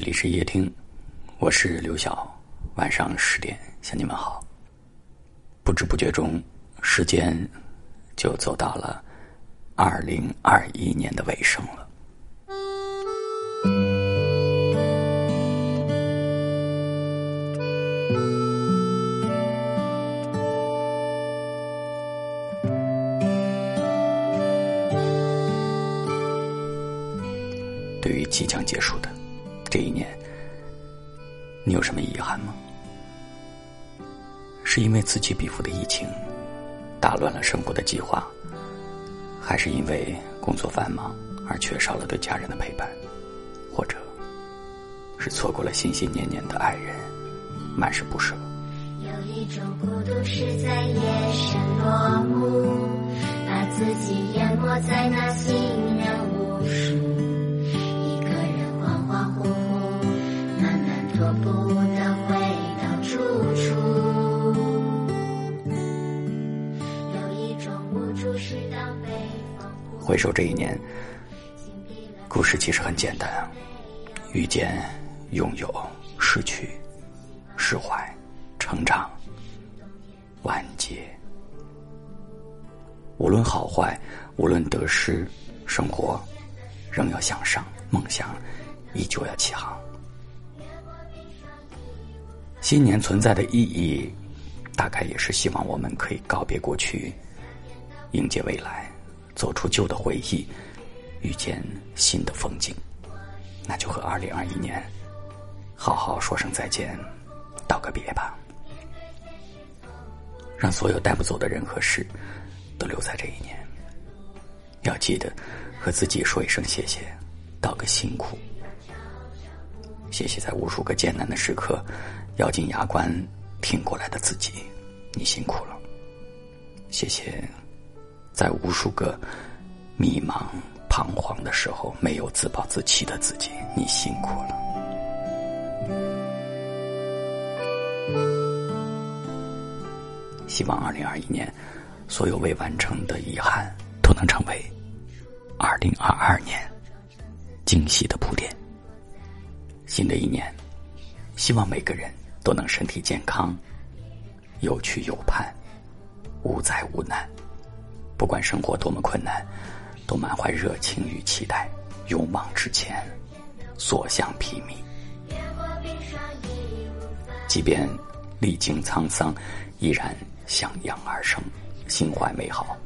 这里是夜听，我是刘晓，晚上10点向你们好。不知不觉中，时间就走到了2021年的尾声了。对于即将结束的这一年，你有什么遗憾吗？是因为此起彼伏的疫情打乱了生活的计划，还是因为工作繁忙而缺少了对家人的陪伴，或者是错过了心心念念的爱人，满是不舍？有一种孤独是在夜深落幕，把自己淹没在那行人无数，做不得回到住处。有一种无助是当被回首这一年，故事其实很简单，遇见、拥有、失去、释怀、成长、完结。无论好坏，无论得失，生活仍要向上，梦想依旧要起航。新年存在的意义，大概也是希望我们可以告别过去，迎接未来，走出旧的回忆，遇见新的风景。那就和2021年好好说声再见，道个别吧，让所有带不走的人和事都留在这一年。要记得和自己说一声谢谢，道个辛苦，谢谢在无数个艰难的时刻咬紧牙关挺过来的自己，你辛苦了。谢谢在无数个迷茫彷徨的时候没有自暴自弃的自己，你辛苦了。希望2021年所有未完成的遗憾都能成为2022年惊喜的铺垫。新的一年，希望每个人都能身体健康，有趣有盼，无灾无难。不管生活多么困难，都满怀热情与期待，勇往直前，所向披靡。即便历经沧桑，依然向阳而生，心怀美好。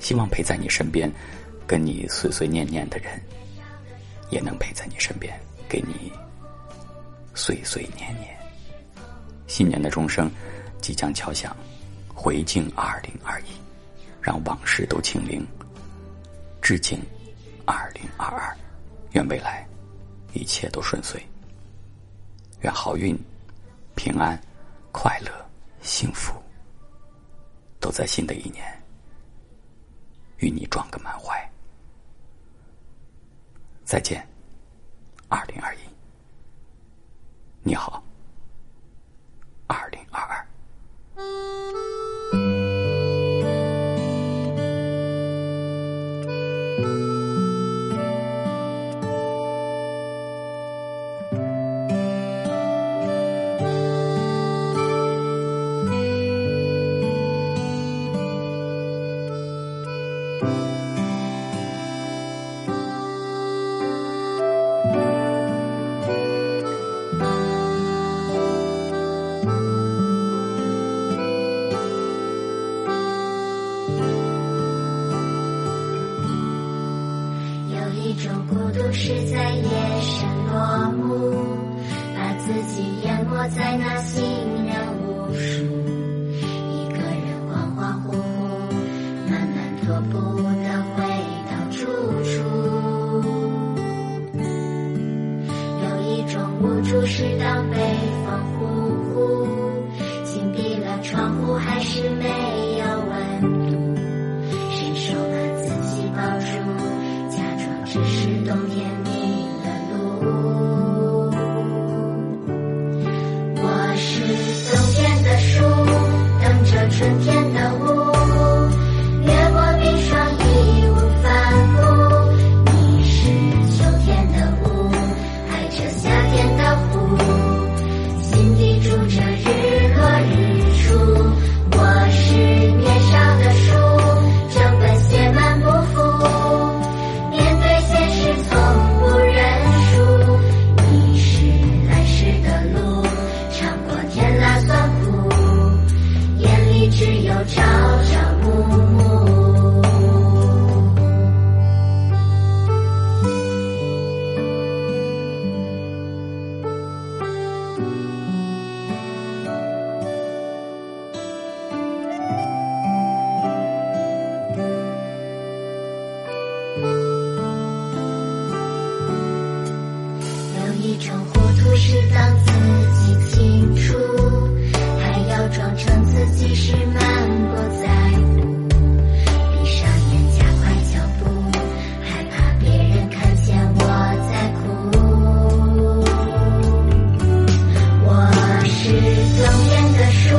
希望陪在你身边，跟你碎碎念念的人，也能陪在你身边，给你岁岁年年。新年的钟声即将敲响，回敬2021，让往事都清零，致敬2022，愿未来一切都顺遂，愿好运、平安、快乐、幸福都在新的一年与你撞个满怀。再见，2021。你好，2022。是在夜深落幕，把自己淹没在那行人无数，一个人恍恍惚惚，慢慢踱步的回到住处。有一种无助是当北风呼呼，紧闭了窗户还是没有温度，伸手把自己抱住，假装只是冬天迷了路。我是冬天的树，等着春天的雾，越过冰霜义无反顾。你是秋天的成糊涂是当自己清楚，还要装成自己是漫不在乎。闭上眼加快脚步，害怕别人看见我在哭。我是冷眼的树，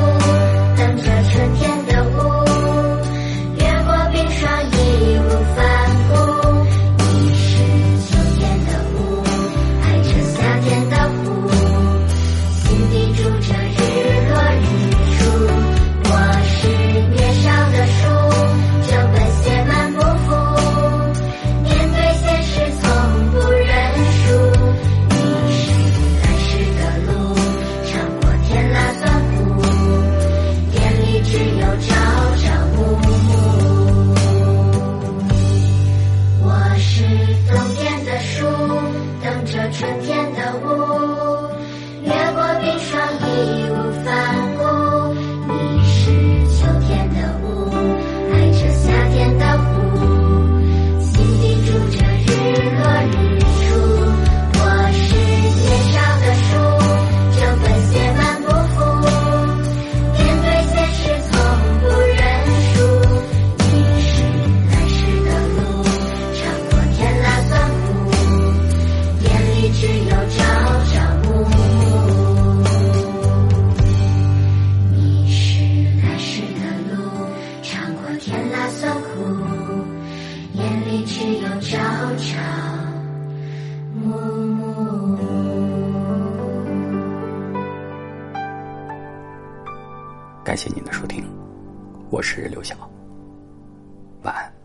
等着春天的雾，越过冰霜义无反顾。你是秋天的雾，爱着夏天的湖，心底住着日落日出。我是年少的树，这本写满不服，面对现实从不认输。你是来时的路，尝过甜辣酸苦，眼里只有朝朝暮暮。我是冬天的树，等着春天的雾，越过冰霜义无反顾。你是秋天的雾，爱着夏天的湖，心底住着日落日出。我是年少的树，这本写满不服，面对现实从不认输。你是来时的路，尝过甜辣酸苦，眼里只有朝朝暮暮。你是来时的路，尝过甜辣酸苦，眼里只有朝朝暮暮。感谢您的收听，我是刘晓，晚安。